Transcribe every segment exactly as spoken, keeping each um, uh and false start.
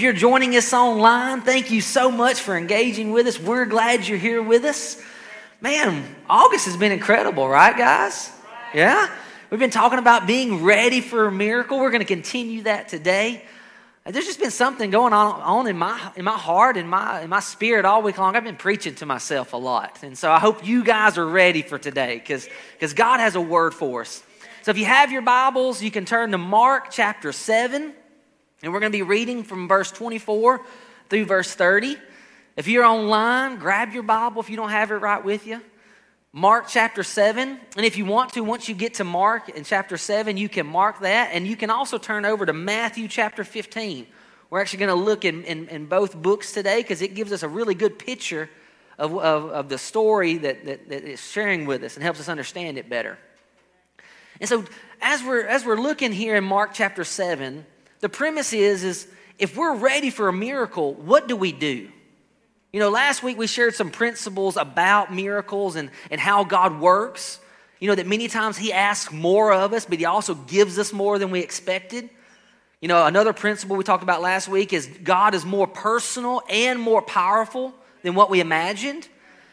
If you're joining us online, thank you so much for engaging with us. We're glad you're here with us. Man, August has been incredible, right, guys? Yeah? We've been talking about being ready for a miracle. We're going to continue that today. There's just been something going on, on in my in my heart, in my in my spirit all week long. I've been preaching to myself a lot. And so I hope you guys are ready for today because because God has a word for us. So if you have your Bibles, you can turn to Mark chapter seven. And we're going to be reading from verse twenty-four through verse thirty. If you're online, grab your Bible if you don't have it right with you. Mark chapter seven. And if you want to, once you get to Mark in chapter seven, you can mark that. And you can also turn over to Matthew chapter fifteen. We're actually going to look in, in, in both books today because it gives us a really good picture of, of, of the story that, that, that it's sharing with us and helps us understand it better. And so as we're, as we're looking here in Mark chapter seven, the premise is, is if we're ready for a miracle, what do we do? You know, last week we shared some principles about miracles and, and how God works. You know, that many times he asks more of us, but he also gives us more than we expected. You know, another principle we talked about last week is God is more personal and more powerful than what we imagined.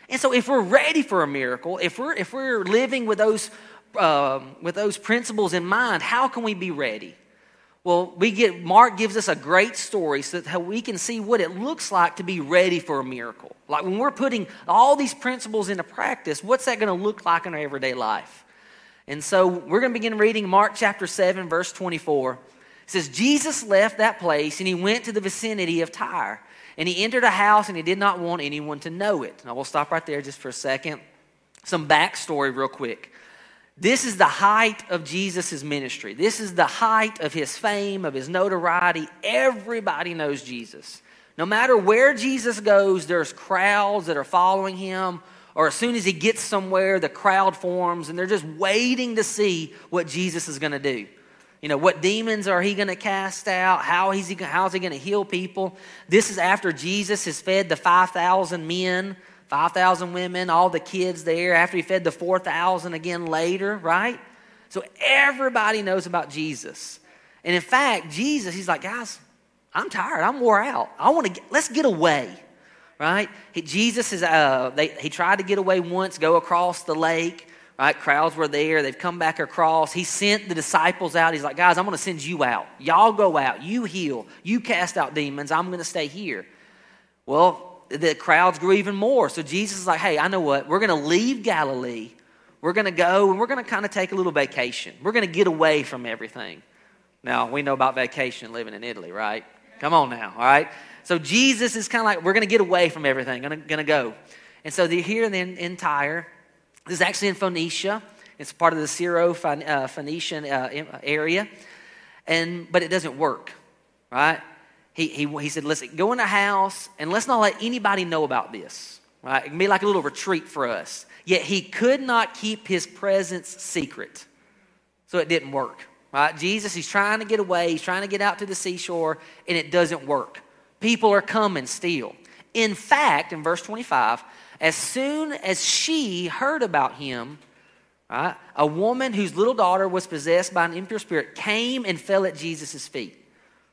And so if we're ready for a miracle, if we're, if we're living with those, um, with those principles in mind, how can we be ready? Well, we get Mark gives us a great story so that we can see what it looks like to be ready for a miracle. Like when we're putting all these principles into practice, what's that going to look like in our everyday life? And so we're going to begin reading Mark chapter seven, verse twenty-four. It says, Jesus left that place and he went to the vicinity of Tyre. And he entered a house and he did not want anyone to know it. Now we'll stop right there just for a second. Some backstory real quick. This is the height of Jesus' ministry. This is the height of his fame, of his notoriety. Everybody knows Jesus. No matter where Jesus goes, there's crowds that are following him. Or as soon as he gets somewhere, the crowd forms, and they're just waiting to see what Jesus is going to do. You know, what demons are he going to cast out? How is he, how is he going to heal people? This is after Jesus has fed the five thousand men, five thousand women, all the kids there, after he fed the four thousand again later, right? So everybody knows about Jesus. And in fact, Jesus, he's like, guys, I'm tired. I'm wore out. I want to, let's get away, right? He, Jesus is, uh, they, he tried to get away once, go across the lake, right? Crowds were there. They've come back across. He sent the disciples out. He's like, guys, I'm going to send you out. Y'all go out. You heal. You cast out demons. I'm going to stay here. Well, the crowds grew even more. So Jesus is like, hey, I know what? We're going to leave Galilee. We're going to go and we're going to kind of take a little vacation. We're going to get away from everything. Now, we know about vacation living in Italy, right? Come on now, all right? So Jesus is kind of like, we're going to get away from everything. Going to go. And so they're here in, in Tyre. This is actually in Phoenicia. It's part of the Syro-Phoenician uh, area. and But it doesn't work, right? He, he he said, listen, go in the house and let's not let anybody know about this, right? It can be like a little retreat for us. Yet he could not keep his presence secret. So it didn't work, right? Jesus, he's trying to get away. He's trying to get out to the seashore and it doesn't work. People are coming still. In fact, in verse twenty-five, as soon as she heard about him, right, a woman whose little daughter was possessed by an impure spirit came and fell at Jesus' feet.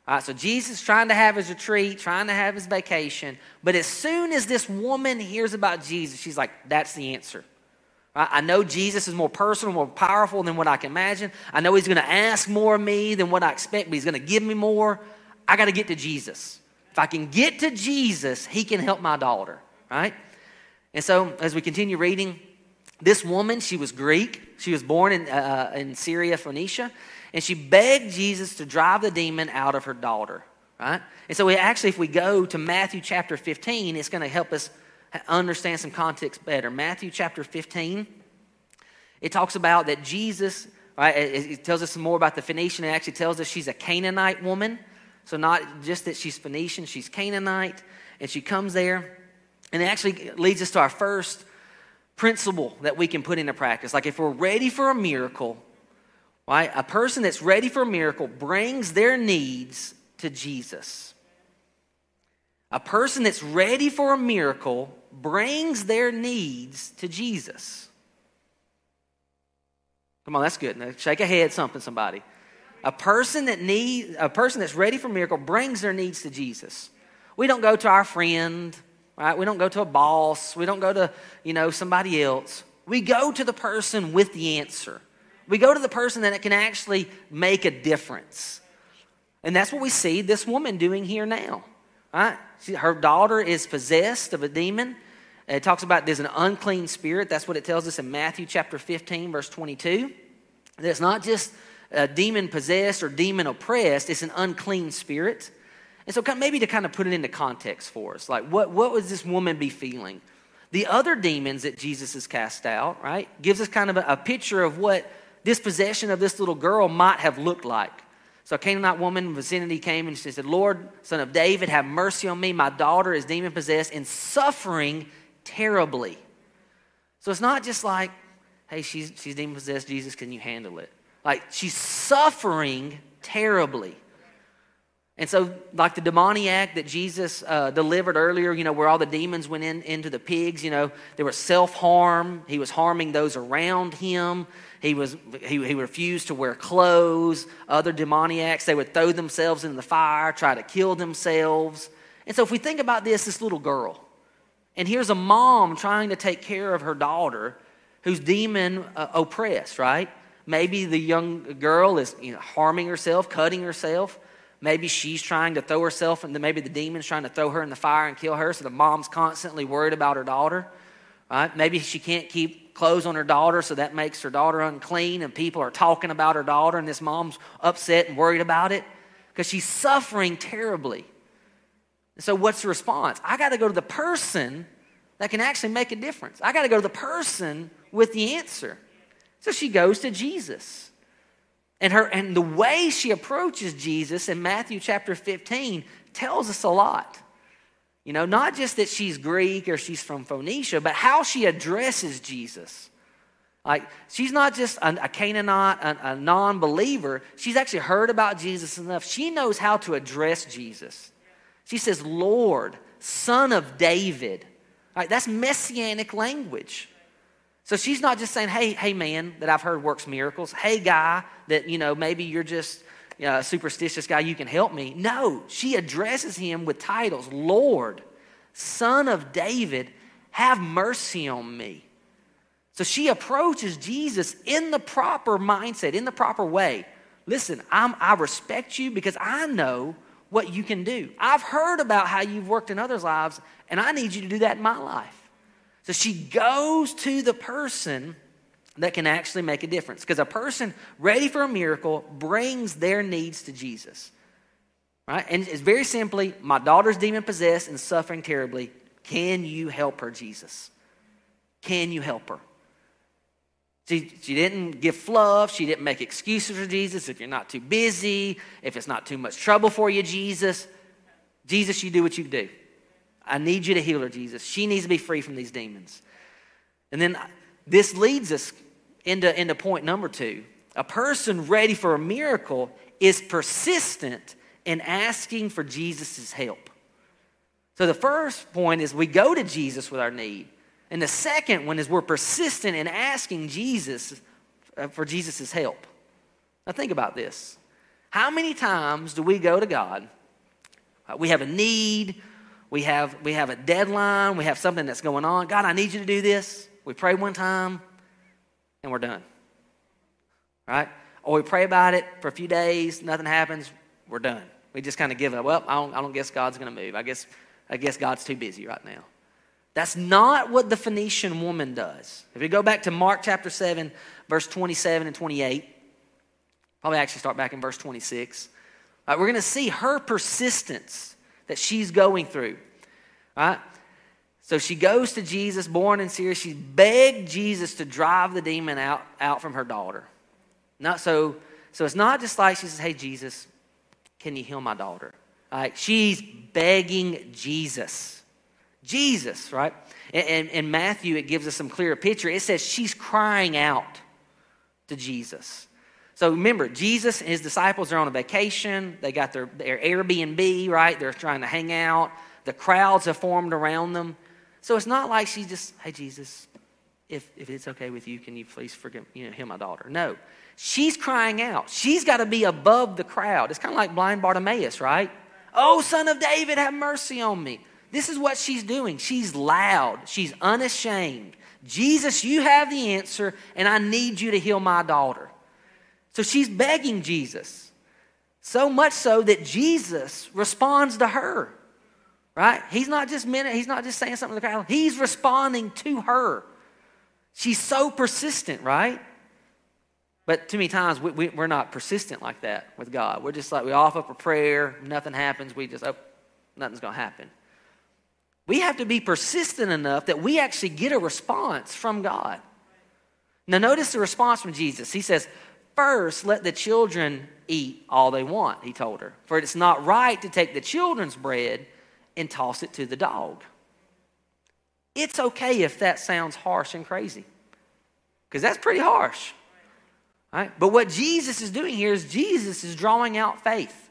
All right, so Jesus trying to have his retreat, trying to have his vacation. But as soon as this woman hears about Jesus, she's like, that's the answer. Right? I know Jesus is more personal, more powerful than what I can imagine. I know he's going to ask more of me than what I expect, but he's going to give me more. I got to get to Jesus. If I can get to Jesus, he can help my daughter. Right? And so as we continue reading, this woman, she was Greek. She was born in, uh, in Syria, Phoenicia. And she begged Jesus to drive the demon out of her daughter, right? And so we actually, if we go to Matthew chapter fifteen, it's going to help us understand some context better. Matthew chapter fifteen, it talks about that Jesus, right? It, it tells us some more about the Phoenician. It actually tells us she's a Canaanite woman. So not just that she's Phoenician, she's Canaanite. And she comes there. And it actually leads us to our first principle that we can put into practice. Like if we're ready for a miracle, right? A person that's ready for a miracle brings their needs to Jesus. A person that's ready for a miracle brings their needs to Jesus. Come on, that's good. Now, shake a head, something, somebody. A person that need, a person that's ready for a miracle brings their needs to Jesus. We don't go to our friend, right? We don't go to a boss. We don't go to, you know, somebody else. We go to the person with the answer. We go to the person that can actually make a difference. And that's what we see this woman doing here now, right? She, her daughter is possessed of a demon. It talks about there's an unclean spirit. That's what it tells us in Matthew chapter fifteen, verse twenty-two. That it's not just a demon possessed or demon oppressed. It's an unclean spirit. And so maybe to kind of put it into context for us, like what, what would this woman be feeling? The other demons that Jesus has cast out, right, gives us kind of a, a picture of what this possession of this little girl might have looked like. So a Canaanite woman in vicinity came and she said, "Lord, son of David, have mercy on me. My daughter is demon-possessed and suffering terribly." So it's not just like, hey, she's, she's demon-possessed, Jesus, can you handle it? Like, she's suffering terribly. And so, like the demoniac that Jesus uh, delivered earlier, you know, where all the demons went in into the pigs, you know, there was self-harm. He was harming those around him. He was he, he refused to wear clothes. Other demoniacs, they would throw themselves into the fire, try to kill themselves. And so if we think about this, this little girl, and here's a mom trying to take care of her daughter who's demon uh, oppressed, right? Maybe the young girl is, you know, harming herself, cutting herself. Maybe she's trying to throw herself, and maybe the demon's trying to throw her in the fire and kill her, so the mom's constantly worried about her daughter, right? Maybe she can't keep clothes on her daughter, so that makes her daughter unclean, and people are talking about her daughter, and this mom's upset and worried about it because she's suffering terribly. So what's the response? I got to go to the person that can actually make a difference. I got to go to the person with the answer. So she goes to Jesus. And her and the way she approaches Jesus in Matthew chapter fifteen tells us a lot. You know, not just that she's Greek or she's from Phoenicia, but how she addresses Jesus. Like, she's not just a, a Canaanite, a, a non-believer. She's actually heard about Jesus enough. She knows how to address Jesus. She says, "Lord, son of David." All right, that's messianic language. So she's not just saying, hey, hey man, that I've heard works miracles. Hey guy, that, you know, maybe you're just you know, a superstitious guy, you can help me. No, she addresses him with titles. "Lord, son of David, have mercy on me." So she approaches Jesus in the proper mindset, in the proper way. Listen, I'm, I respect you because I know what you can do. I've heard about how you've worked in others' lives, and I need you to do that in my life. So she goes to the person that can actually make a difference, because a person ready for a miracle brings their needs to Jesus, right? And it's very simply, my daughter's demon-possessed and suffering terribly. Can you help her, Jesus? Can you help her? She, she didn't give fluff. She didn't make excuses for Jesus. If you're not too busy, if it's not too much trouble for you, Jesus, Jesus, you do what you do. I need you to heal her, Jesus. She needs to be free from these demons. And then this leads us into, into point number two. A person ready for a miracle is persistent in asking for Jesus' help. So the first point is we go to Jesus with our need. And the second one is we're persistent in asking Jesus uh, for Jesus' help. Now think about this. How many times do we go to God? Uh, we have a need. We have we have a deadline. We have something that's going on. God, I need you to do this. We pray one time, and we're done. Right? Or we pray about it for a few days. Nothing happens. We're done. We just kind of give up. Well, I don't, I don't guess God's going to move. I guess I guess God's too busy right now. That's not what the Phoenician woman does. If we go back to Mark chapter seven, verse twenty-seven and twenty-eight, probably actually start back in verse twenty-six. Right, we're going to see her persistence that she's going through, right? So she goes to Jesus, born in Syria. She begged Jesus to drive the demon out, out from her daughter. Not so, so it's not just like she says, hey, Jesus, can you heal my daughter? Right? She's begging Jesus. Jesus, right? And, and, and Matthew, it gives us some clearer picture. It says she's crying out to Jesus. So remember, Jesus and his disciples are on a vacation. They got their, their Airbnb, right? They're trying to hang out. The crowds have formed around them. So it's not like she just, hey, Jesus, if if it's okay with you, can you please forgive, you know, heal my daughter? No. She's crying out. She's got to be above the crowd. It's kind of like blind Bartimaeus, right? Oh, son of David, have mercy on me. This is what she's doing. She's loud. She's unashamed. Jesus, you have the answer, and I need you to heal my daughter. So she's begging Jesus, so much so that Jesus responds to her, right? He's not just minute, he's not just saying something to the crowd. He's responding to her. She's so persistent, right? But too many times we, we, we're not persistent like that with God. We're just like, we offer up a prayer, nothing happens. We just, oh, nothing's going to happen. We have to be persistent enough that we actually get a response from God. Now notice the response from Jesus. He says, first, let the children eat all they want, he told her. For it's not right to take the children's bread and toss it to the dog. It's okay if that sounds harsh and crazy, because that's pretty harsh. Right? But what Jesus is doing here is Jesus is drawing out faith,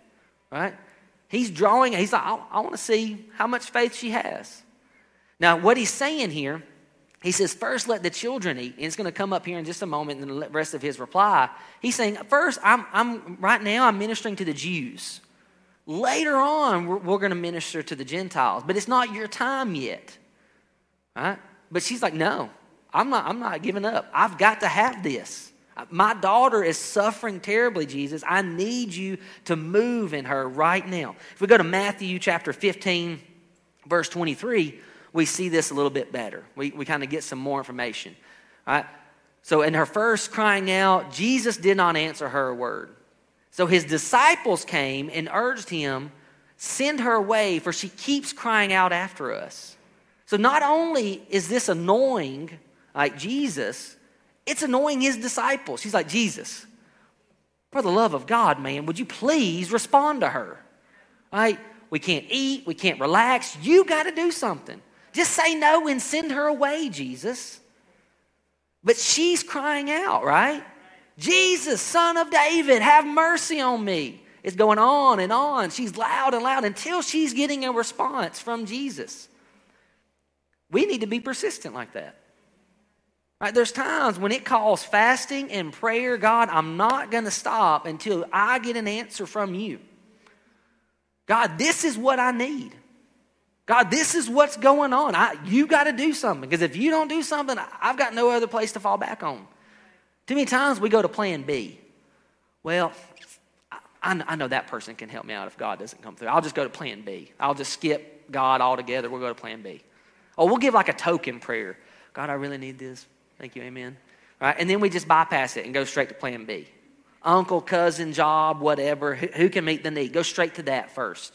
right? He's drawing, he's like, I, I want to see how much faith she has. Now, what he's saying here, he says, first let the children eat. And it's going to come up here in just a moment in the rest of his reply. He's saying, first, I'm, I'm right now I'm ministering to the Jews. Later on, we're, we're going to minister to the Gentiles, but it's not your time yet, right? But she's like, no, I'm not, I'm not giving up. I've got to have this. My daughter is suffering terribly, Jesus. I need you to move in her right now. If we go to Matthew chapter fifteen, verse twenty-three, we see this a little bit better. We, we kind of get some more information. All right? So in her first crying out, Jesus did not answer her a word. So his disciples came and urged him, send her away, for she keeps crying out after us. So not only is this annoying, like Jesus, it's annoying his disciples. She's like, Jesus, for the love of God, man, would you please respond to her? All right? We can't eat. We can't relax. You got to do something. Just say no and send her away, Jesus. But she's crying out, right? Jesus, son of David, have mercy on me. It's going on and on. She's loud and loud until she's getting a response from Jesus. We need to be persistent like that. Right, there's times when it calls fasting and prayer. God, I'm not going to stop until I get an answer from you. God, this is what I need. God, this is what's going on. I, you got to do something, because if you don't do something, I've got no other place to fall back on. Too many times we go to plan B. Well, I, I know that person can help me out if God doesn't come through. I'll just go to plan B. I'll just skip God altogether. We'll go to plan B. Or we'll give like a token prayer. God, I really need this. Thank you, amen. All right, and then we just bypass it and go straight to plan B. Uncle, cousin, job, whatever, who, who can meet the need? Go straight to that first.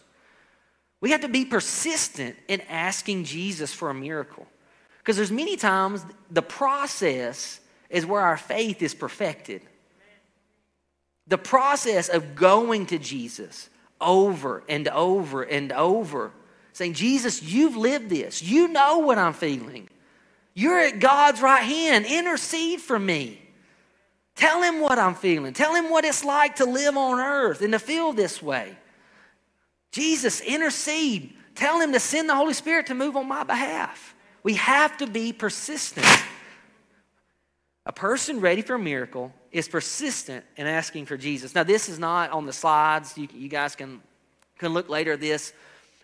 We have to be persistent in asking Jesus for a miracle, because there's many times the process is where our faith is perfected. The process of going to Jesus over and over and over, saying, Jesus, you've lived this. You know what I'm feeling. You're at God's right hand. Intercede for me. Tell him what I'm feeling. Tell him what it's like to live on earth and to feel this way. Jesus, intercede. Tell him to send the Holy Spirit to move on my behalf. We have to be persistent. A person ready for a miracle is persistent in asking for Jesus. Now, this is not on the slides. You, you guys can, can look later at this.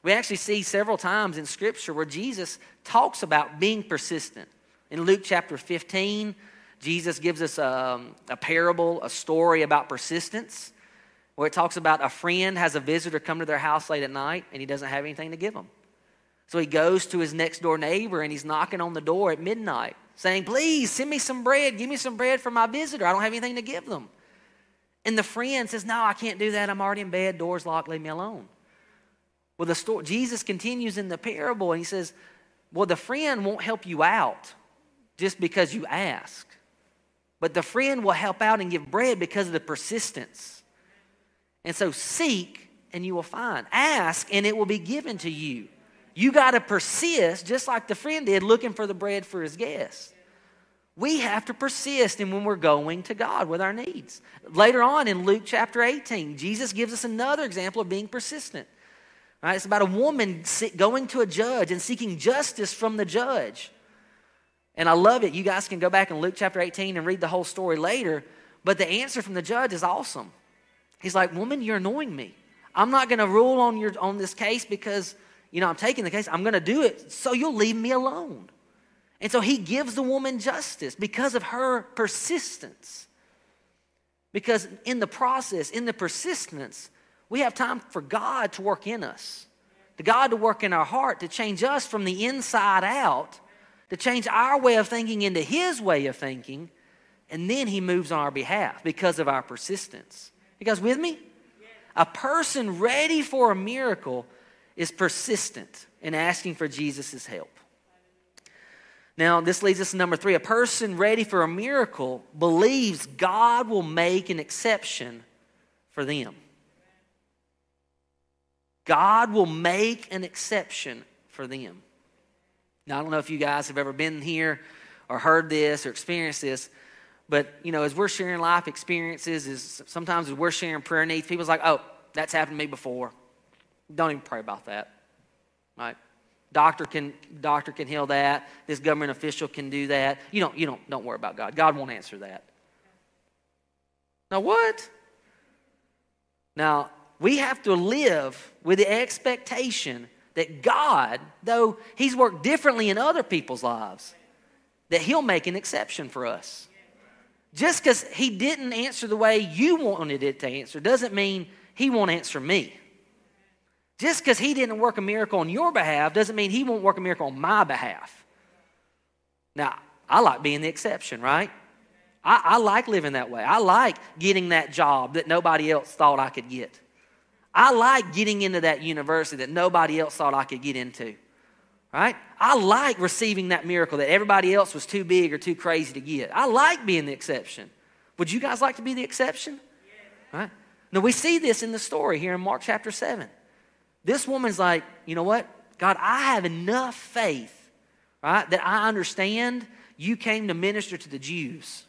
We actually see several times in Scripture where Jesus talks about being persistent. In Luke chapter fifteen, Jesus gives us a, a parable, a story about persistence, where it talks about a friend has a visitor come to their house late at night and he doesn't have anything to give them. So he goes to his next door neighbor and he's knocking on the door at midnight saying, please send me some bread. Give me some bread for my visitor. I don't have anything to give them. And the friend says, no, I can't do that. I'm already in bed. Door's locked. Leave me alone. Well, the story, Jesus continues in the parable and he says, well, the friend won't help you out just because you ask, but the friend will help out and give bread because of the persistence. And so seek and you will find. Ask and it will be given to you. You got to persist just like the friend did looking for the bread for his guest. We have to persist in when we're going to God with our needs. Later on in Luke chapter eighteen, Jesus gives us another example of being persistent. Right, it's about a woman going to a judge and seeking justice from the judge. And I love it. You guys can go back in Luke chapter eighteen and read the whole story later. But the answer from the judge is awesome. He's like, woman, you're annoying me. I'm not going to rule on your on this case because, you know, I'm taking the case. I'm going to do it so you'll leave me alone. And so he gives the woman justice because of her persistence. Because in the process, in the persistence, we have time for God to work in us, to God to work in our heart, to change us from the inside out, to change our way of thinking into his way of thinking, and then he moves on our behalf because of our persistence. You guys with me? A person ready for a miracle is persistent in asking for Jesus' help. Now, this leads us to number three. A person ready for a miracle believes God will make an exception for them. God will make an exception for them. Now, I don't know if you guys have ever been here or heard this or experienced this, but, you know, as we're sharing life experiences, is sometimes as we're sharing prayer needs, people's like, oh, that's happened to me before. Don't even pray about that, right? Doctor can doctor can heal that. This government official can do that. You don't you don't don't worry about God. God won't answer that. Now what? Now we have to live with the expectation that God, though he's worked differently in other people's lives, that he'll make an exception for us. Just because he didn't answer the way you wanted it to answer doesn't mean he won't answer me. Just because he didn't work a miracle on your behalf doesn't mean he won't work a miracle on my behalf. Now, I like being the exception, right? I, I like living that way. I like getting that job that nobody else thought I could get. I like getting into that university that nobody else thought I could get into, right? I like receiving that miracle that everybody else was too big or too crazy to get. I like being the exception. Would you guys like to be the exception? Right? Now, we see this in the story here in Mark chapter seven. This woman's like, you know what? God, I have enough faith, right, that I understand you came to minister to the Jews,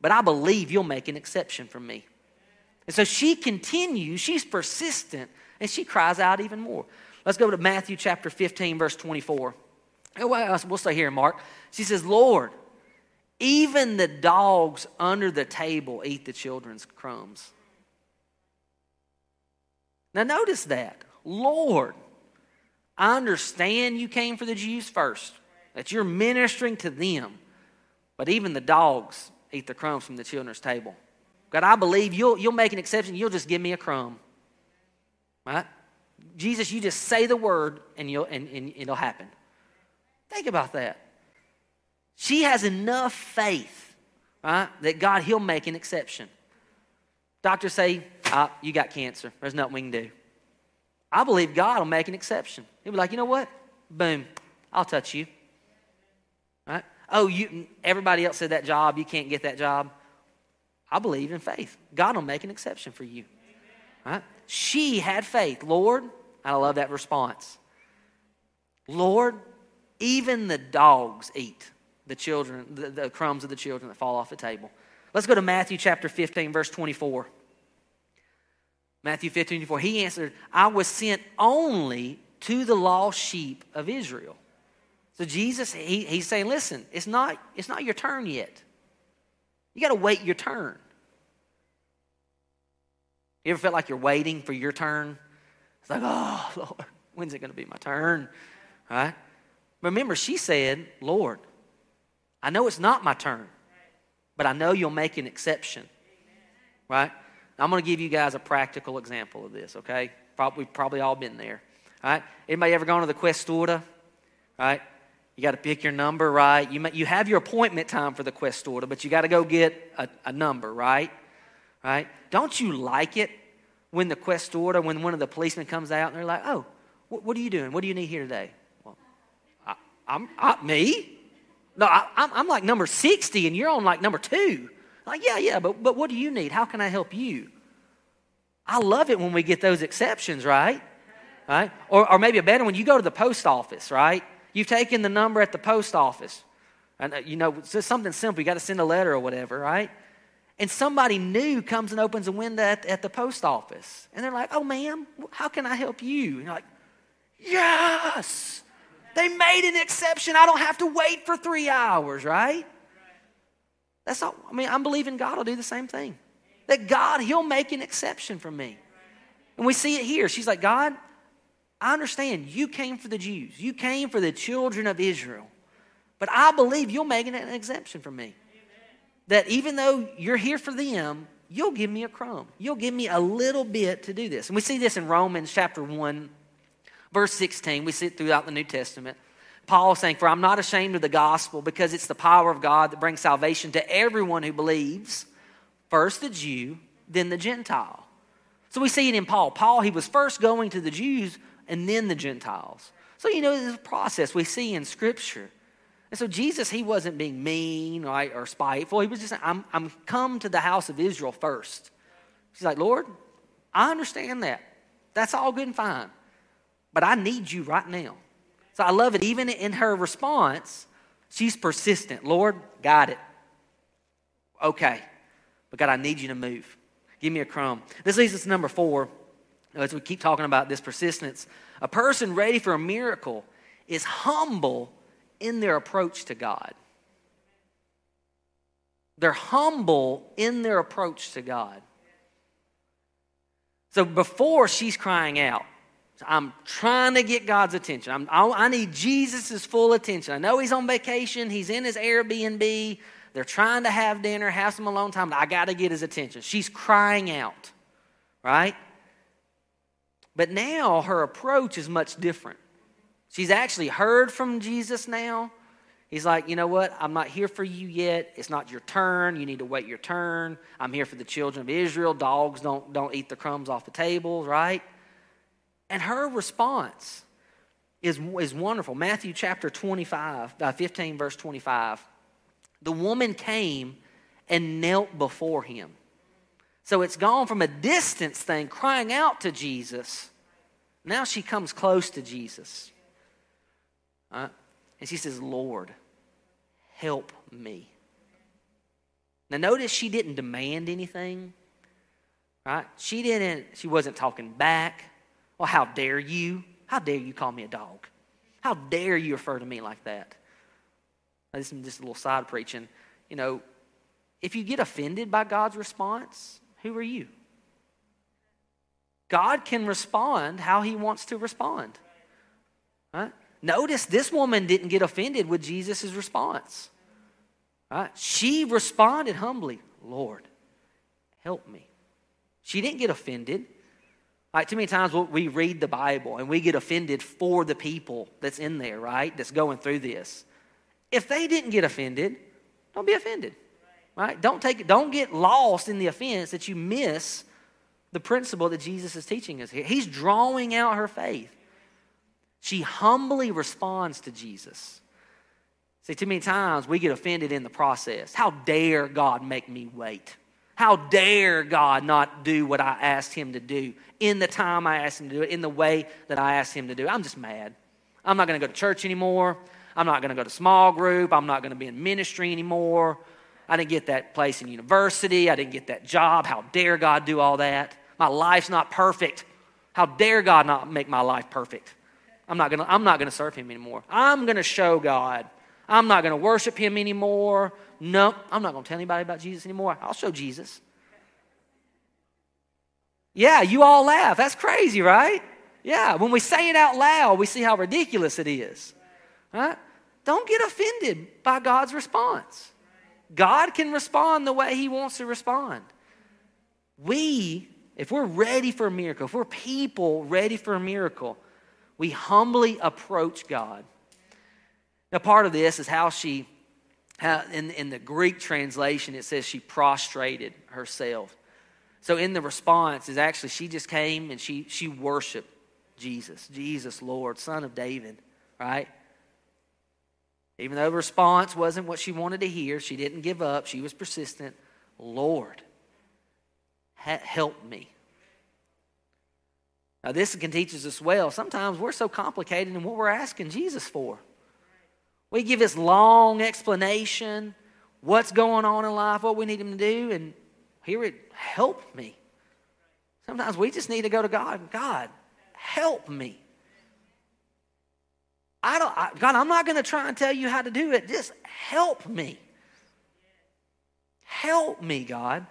but I believe you'll make an exception for me. And so she continues, she's persistent, and she cries out even more. Let's go to Matthew chapter fifteen, verse twenty-four. We'll stay here, Mark. She says, Lord, even the dogs under the table eat the children's crumbs. Now notice that. Lord, I understand you came for the Jews first, that you're ministering to them, but even the dogs eat the crumbs from the children's table. God, I believe you'll, you'll make an exception. You'll just give me a crumb, right? Jesus, you just say the word and, you'll, and, and it'll happen. Think about that. She has enough faith, right, that God, he'll make an exception. Doctors say, ah, you got cancer. There's nothing we can do. I believe God will make an exception. He'll be like, you know what? Boom, I'll touch you. Right? Oh, you, everybody else said that job, you can't get that job. I believe in faith. God will make an exception for you. Right? She had faith. Lord, I love that response. Lord, even the dogs eat the children, the, the crumbs of the children that fall off the table. Let's go to Matthew chapter fifteen, verse twenty-four. Matthew fifteen, twenty-four, he answered, I was sent only to the lost sheep of Israel. So Jesus, he, he's saying, listen, it's not, it's not your turn yet. You got to wait your turn. You ever felt like you're waiting for your turn? It's like, oh, Lord, when's it going to be my turn? All right? Remember, she said, Lord, I know it's not my turn, but I know you'll make an exception. Right? I'm going to give you guys a practical example of this, okay? Probably, we've probably all been there, all right? Anybody ever gone to the Questura, right? You got to pick your number, right? You may, you have your appointment time for the Questura, but you got to go get a, a number, right? Right? Don't you like it when the Questura, when one of the policemen comes out and they're like, oh, wh- what are you doing? What do you need here today? Well, I, I'm I, me? No, I, I'm, I'm like number sixty and you're on like number two. Like, yeah, yeah, but, but what do you need? How can I help you? I love it when we get those exceptions, right? Right? Or, or maybe a better one, you go to the post office, right? You've taken the number at the post office. And, you know, it's just something simple. You got to send a letter or whatever, right? And somebody new comes and opens a window at, at the post office. And they're like, oh, ma'am, how can I help you? And you're like, yes! They made an exception. I don't have to wait for three hours, right? That's all. I mean, I'm believing God will do the same thing. That God, he'll make an exception for me. And we see it here. She's like, God, I understand you came for the Jews. You came for the children of Israel. But I believe you'll make an exception for me. Amen. That even though you're here for them, you'll give me a crumb. You'll give me a little bit to do this. And we see this in Romans chapter one, verse sixteen. We see it throughout the New Testament. Paul saying, for I'm not ashamed of the gospel because it's the power of God that brings salvation to everyone who believes, first the Jew, then the Gentile. So we see it in Paul. Paul, he was first going to the Jews and then the Gentiles. So, you know, this is a process we see in Scripture. And so Jesus, he wasn't being mean, right, or spiteful. He was just saying, I'm, I'm come to the house of Israel first. He's like, Lord, I understand that. That's all good and fine. But I need you right now. So I love it. Even in her response, she's persistent. Lord, got it. Okay. But God, I need you to move. Give me a crumb. This leads us to number four. As we keep talking about this persistence, a person ready for a miracle is humble in their approach to God. They're humble in their approach to God. So before she's crying out, I'm trying to get God's attention. I'm, I, I need Jesus' full attention. I know he's on vacation. He's in his Airbnb. They're trying to have dinner, have some alone time. I got to get his attention. She's crying out, right? But now her approach is much different. She's actually heard from Jesus now. He's like, you know what? I'm not here for you yet. It's not your turn. You need to wait your turn. I'm here for the children of Israel. Dogs don't, don't eat the crumbs off the table, right? And her response is, is wonderful. Matthew chapter twenty-five, uh, fifteen, verse twenty-five. The woman came and knelt before him. So it's gone from a distance thing, crying out to Jesus. Now she comes close to Jesus. Uh, and she says, Lord, help me. Now notice she didn't demand anything. Right? She didn't, she wasn't talking back. Well, how dare you? How dare you call me a dog? How dare you refer to me like that? Now, this is just a little side preaching. You know, if you get offended by God's response, who are you? God can respond how he wants to respond. Right? Notice this woman didn't get offended with Jesus' response. Right? She responded humbly, Lord, help me. She didn't get offended. Like, too many times we read the Bible and we get offended for the people that's in there, right, that's going through this. If they didn't get offended, don't be offended, right? Don't take, don't get lost in the offense that you miss the principle that Jesus is teaching us here. He's drawing out her faith. She humbly responds to Jesus. See, too many times we get offended in the process. How dare God make me wait? How dare God not do what I asked him to do in the time I asked him to do it, in the way that I asked him to do it? I'm just mad. I'm not going to go to church anymore. I'm not going to go to small group. I'm not going to be in ministry anymore. I didn't get that place in university. I didn't get that job. How dare God do all that? My life's not perfect. How dare God not make my life perfect? I'm not going to, I'm not going to serve him anymore. I'm going to show God. I'm not going to worship him anymore. No, I'm not going to tell anybody about Jesus anymore. I'll show Jesus. Yeah, you all laugh. That's crazy, right? Yeah, when we say it out loud, we see how ridiculous it is. Right? Don't get offended by God's response. God can respond the way he wants to respond. We, if we're ready for a miracle, if we're people ready for a miracle, we humbly approach God. Now, part of this is how she, how in, in the Greek translation, it says she prostrated herself. So in the response is actually she just came and she she worshiped Jesus. Jesus, Lord, Son of David, right? Even though the response wasn't what she wanted to hear, she didn't give up. She was persistent. Lord, ha- help me. Now, this can teach us as well. Sometimes we're so complicated in what we're asking Jesus for. We give this long explanation, what's going on in life, what we need him to do, and here it, help me. Sometimes we just need to go to God. God, help me. I don't, I, God, I'm not going to try and tell you how to do it. Just help me. help me, God.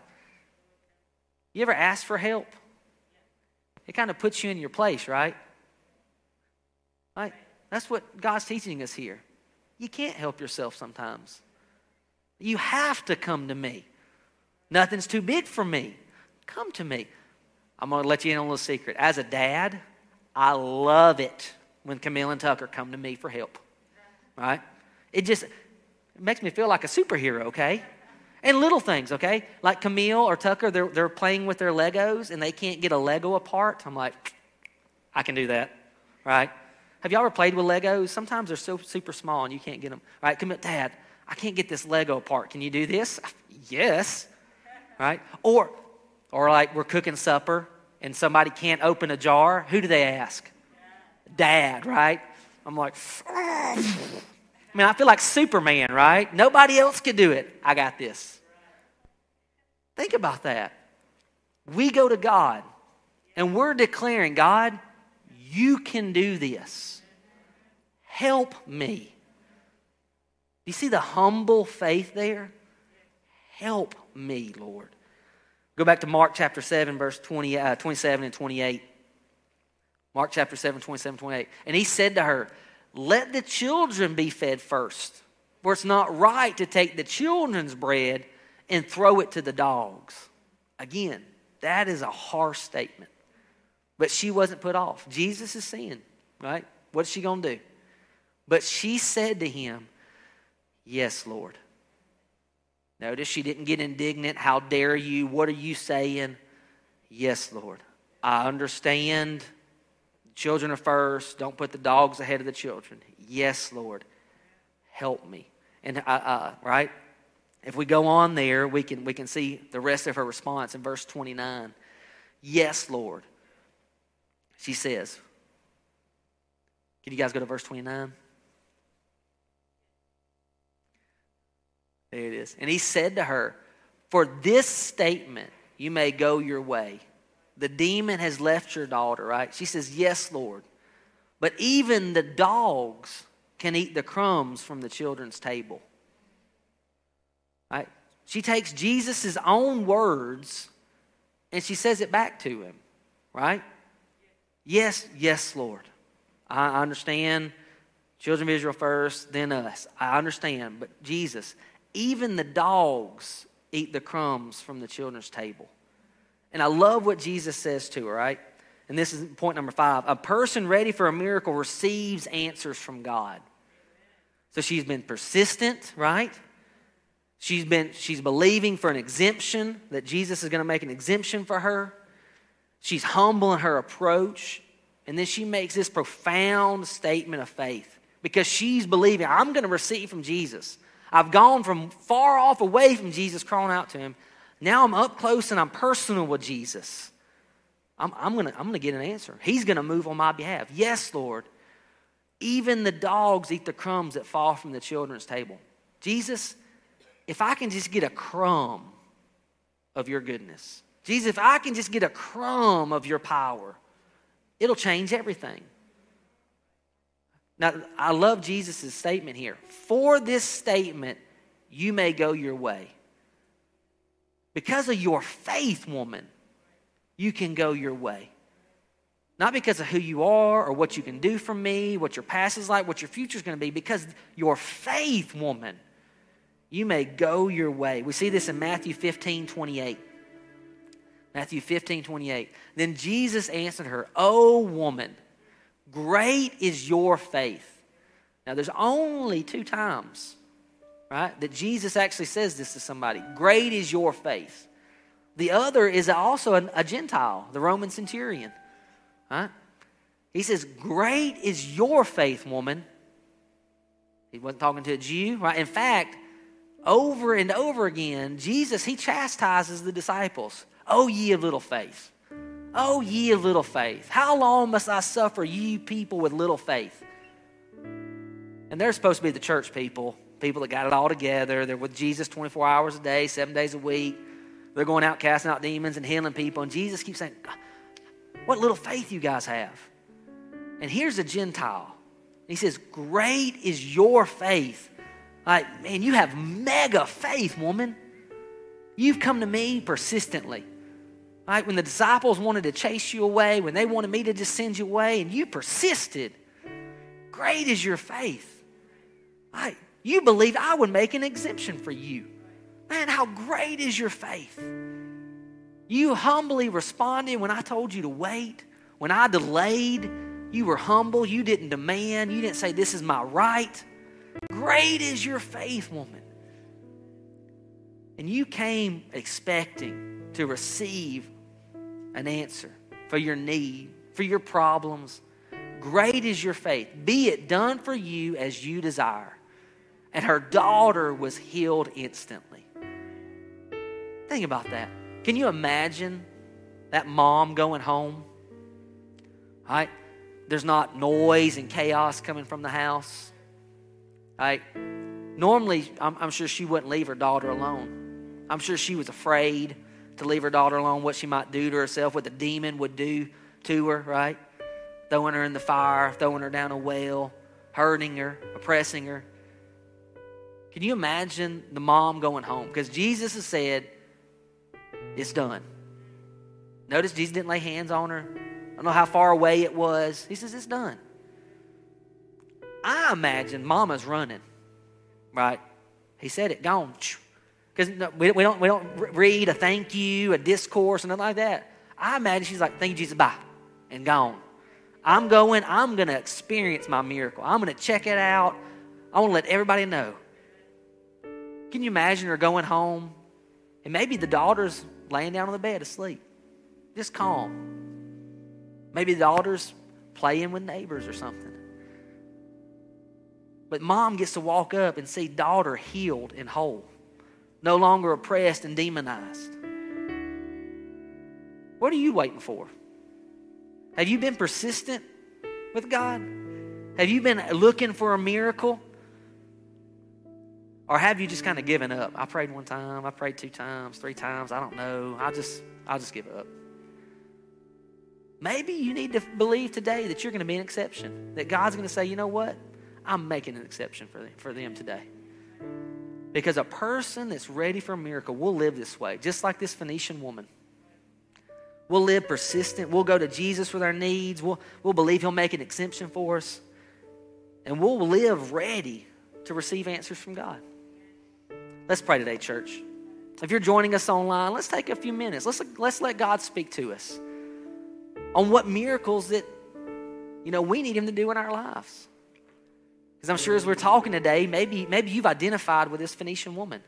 You ever ask for help? It kind of puts you in your place, right? Right? That's what God's teaching us here. You can't help yourself sometimes. You have to come to me. Nothing's too big for me. Come to me. I'm going to let you in on a little secret. As a dad, I love it when Camille and Tucker come to me for help. Right? It just it makes me feel like a superhero, okay? And little things, okay? Like Camille or Tucker, they're, they're playing with their Legos and they can't get a Lego apart. I'm like, I can do that, right? Have y'all ever played with Legos? Sometimes they're so super small and you can't get them. All right, Camille, Dad, I can't get this Lego apart. Can you do this? Yes, right? Or, or like we're cooking supper and somebody can't open a jar. Who do they ask? Dad, right? I'm like, oh. I mean, I feel like Superman, right? Nobody else could do it. I got this. Think about that. We go to God, and we're declaring, God, you can do this. Help me. You see the humble faith there? Help me, Lord. Go back to Mark chapter seven, verse twenty, uh, twenty-seven and twenty-eight. Mark chapter seven, twenty-seven, twenty-eight. And he said to her, let the children be fed first, for it's not right to take the children's bread and throw it to the dogs. Again, that is a harsh statement. But she wasn't put off. Jesus is saying, right? What's she going to do? But she said to him, yes, Lord. Notice she didn't get indignant. How dare you? What are you saying? Yes, Lord. I understand. Children are first. Don't put the dogs ahead of the children. Yes, Lord, help me. And uh, uh, right, if we go on there, we can we can see the rest of her response in verse twenty-nine. Yes, Lord, she says. Can you guys go to verse twenty-nine? There it is. And he said to her, "For this statement, you may go your way. The demon has left your daughter," right? She says, yes, Lord. But even the dogs can eat the crumbs from the children's table. Right? She takes Jesus' own words and she says it back to him, right? Yes, yes, Lord. I understand. Children of Israel first, then us. I understand. But Jesus, even the dogs eat the crumbs from the children's table. And I love what Jesus says to her, right? And this is point number five. A person ready for a miracle receives answers from God. So she's been persistent, right? She's been she's believing for an exemption, that Jesus is going to make an exemption for her. She's humble in her approach. And then she makes this profound statement of faith because she's believing, I'm going to receive from Jesus. I've gone from far off away from Jesus, crawling out to him. Now I'm up close and I'm personal with Jesus. I'm, I'm going I'm to get an answer. He's going to move on my behalf. Yes, Lord. Even the dogs eat the crumbs that fall from the children's table. Jesus, if I can just get a crumb of your goodness. Jesus, if I can just get a crumb of your power, it'll change everything. Now, I love Jesus' statement here. For this statement, you may go your way. Because of your faith, woman, you can go your way. Not because of who you are or what you can do for me, what your past is like, what your future is going to be. Because your faith, woman, you may go your way. We see this in Matthew fifteen, twenty-eight. Matthew fifteen, twenty-eight. Then Jesus answered her, "O woman, great is your faith." Now, there's only two times, right, that Jesus actually says this to somebody. Great is your faith. The other is also an, a Gentile, the Roman centurion. Right? He says, great is your faith, woman. He wasn't talking to a Jew. Right? In fact, over and over again, Jesus, he chastises the disciples. Oh, ye of little faith. Oh, ye of little faith. How long must I suffer, ye people with little faith? And they're supposed to be the church people. People that got it all together. They're with Jesus twenty-four hours a day, seven days a week. They're going out casting out demons and healing people. And Jesus keeps saying, what little faith you guys have. And here's a Gentile. He says, great is your faith. Like, man, you have mega faith, woman. You've come to me persistently. Right? When the disciples wanted to chase you away, when they wanted me to just send you away, and you persisted. Great is your faith. Right? You believed I would make an exemption for you. Man, how great is your faith. You humbly responded when I told you to wait. When I delayed, you were humble. You didn't demand. You didn't say, this is my right. Great is your faith, woman. And you came expecting to receive an answer for your need, for your problems. Great is your faith. Be it done for you as you desire. And her daughter was healed instantly. Think about that. Can you imagine that mom going home? All right? There's not noise and chaos coming from the house. All right? Normally, I'm, I'm sure she wouldn't leave her daughter alone. I'm sure she was afraid to leave her daughter alone, what she might do to herself, what the demon would do to her, right? Throwing her in the fire, throwing her down a well, hurting her, oppressing her. Can you imagine the mom going home? Because Jesus has said, it's done. Notice Jesus didn't lay hands on her. I don't know how far away it was. He says, it's done. I imagine mama's running, right? He said it, gone. Because we don't, we don't read a thank you, a discourse, and nothing like that. I imagine she's like, thank you, Jesus, bye, and gone. I'm going, I'm going to experience my miracle. I'm going to check it out. I want to let everybody know. Can you imagine her going home? And maybe the daughter's laying down on the bed asleep, just calm. Maybe the daughter's playing with neighbors or something. But mom gets to walk up and see daughter healed and whole, no longer oppressed and demonized. What are you waiting for? Have you been persistent with God? Have you been looking for a miracle? Or have you just kind of given up? I prayed one time, I prayed two times, three times, I don't know. I'll just, I'll just give up. Maybe you need to believe today that you're going to be an exception, that God's going to say, you know what? I'm making an exception for them, for them today. Because a person that's ready for a miracle will live this way, just like this Phoenician woman. We'll live persistent. We'll go to Jesus with our needs. We'll, we'll believe he'll make an exemption for us. And we'll live ready to receive answers from God. Let's pray today, church. If you're joining us online, let's take a few minutes. Let's, let's let God speak to us on what miracles that, you know, we need him to do in our lives. Because I'm sure as we're talking today, maybe, maybe you've identified with this Phoenician woman.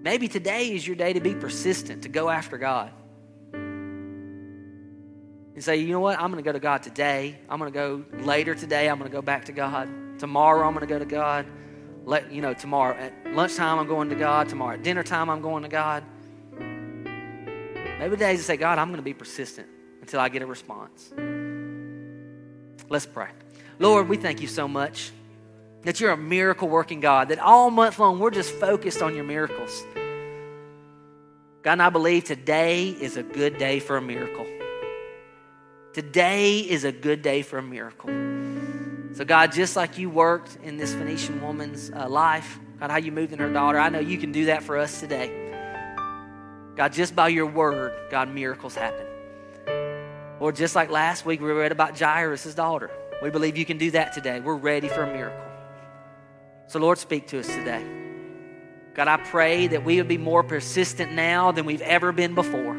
Maybe today is your day to be persistent, to go after God. And say, you know what, I'm going to go to God today. I'm going to go later today. I'm going to go back to God. Tomorrow I'm going to go to God. Let, you know, tomorrow at lunchtime, I'm going to God. Tomorrow at dinner time, I'm going to God. Maybe today you say, God, I'm going to be persistent until I get a response. Let's pray. Lord, we thank you so much that you're a miracle-working God, that all month long we're just focused on your miracles. God, and I believe today is a good day for a miracle. Today is a good day for a miracle. So God, just like you worked in this Phoenician woman's uh, life, God, how you moved in her daughter, I know you can do that for us today. God, just by your word, God, miracles happen. Lord, just like last week we read about Jairus' daughter, we believe you can do that today. We're ready for a miracle. So Lord, speak to us today. God, I pray that we would be more persistent now than we've ever been before.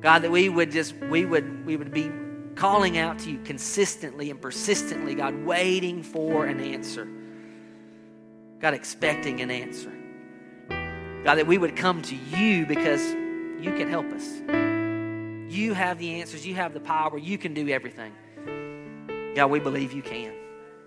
God, that we would just, we would, we would be calling out to you consistently and persistently, God, waiting for an answer. God, expecting an answer. God, that we would come to you because you can help us. You have the answers. You have the power. You can do everything. God, we believe you can.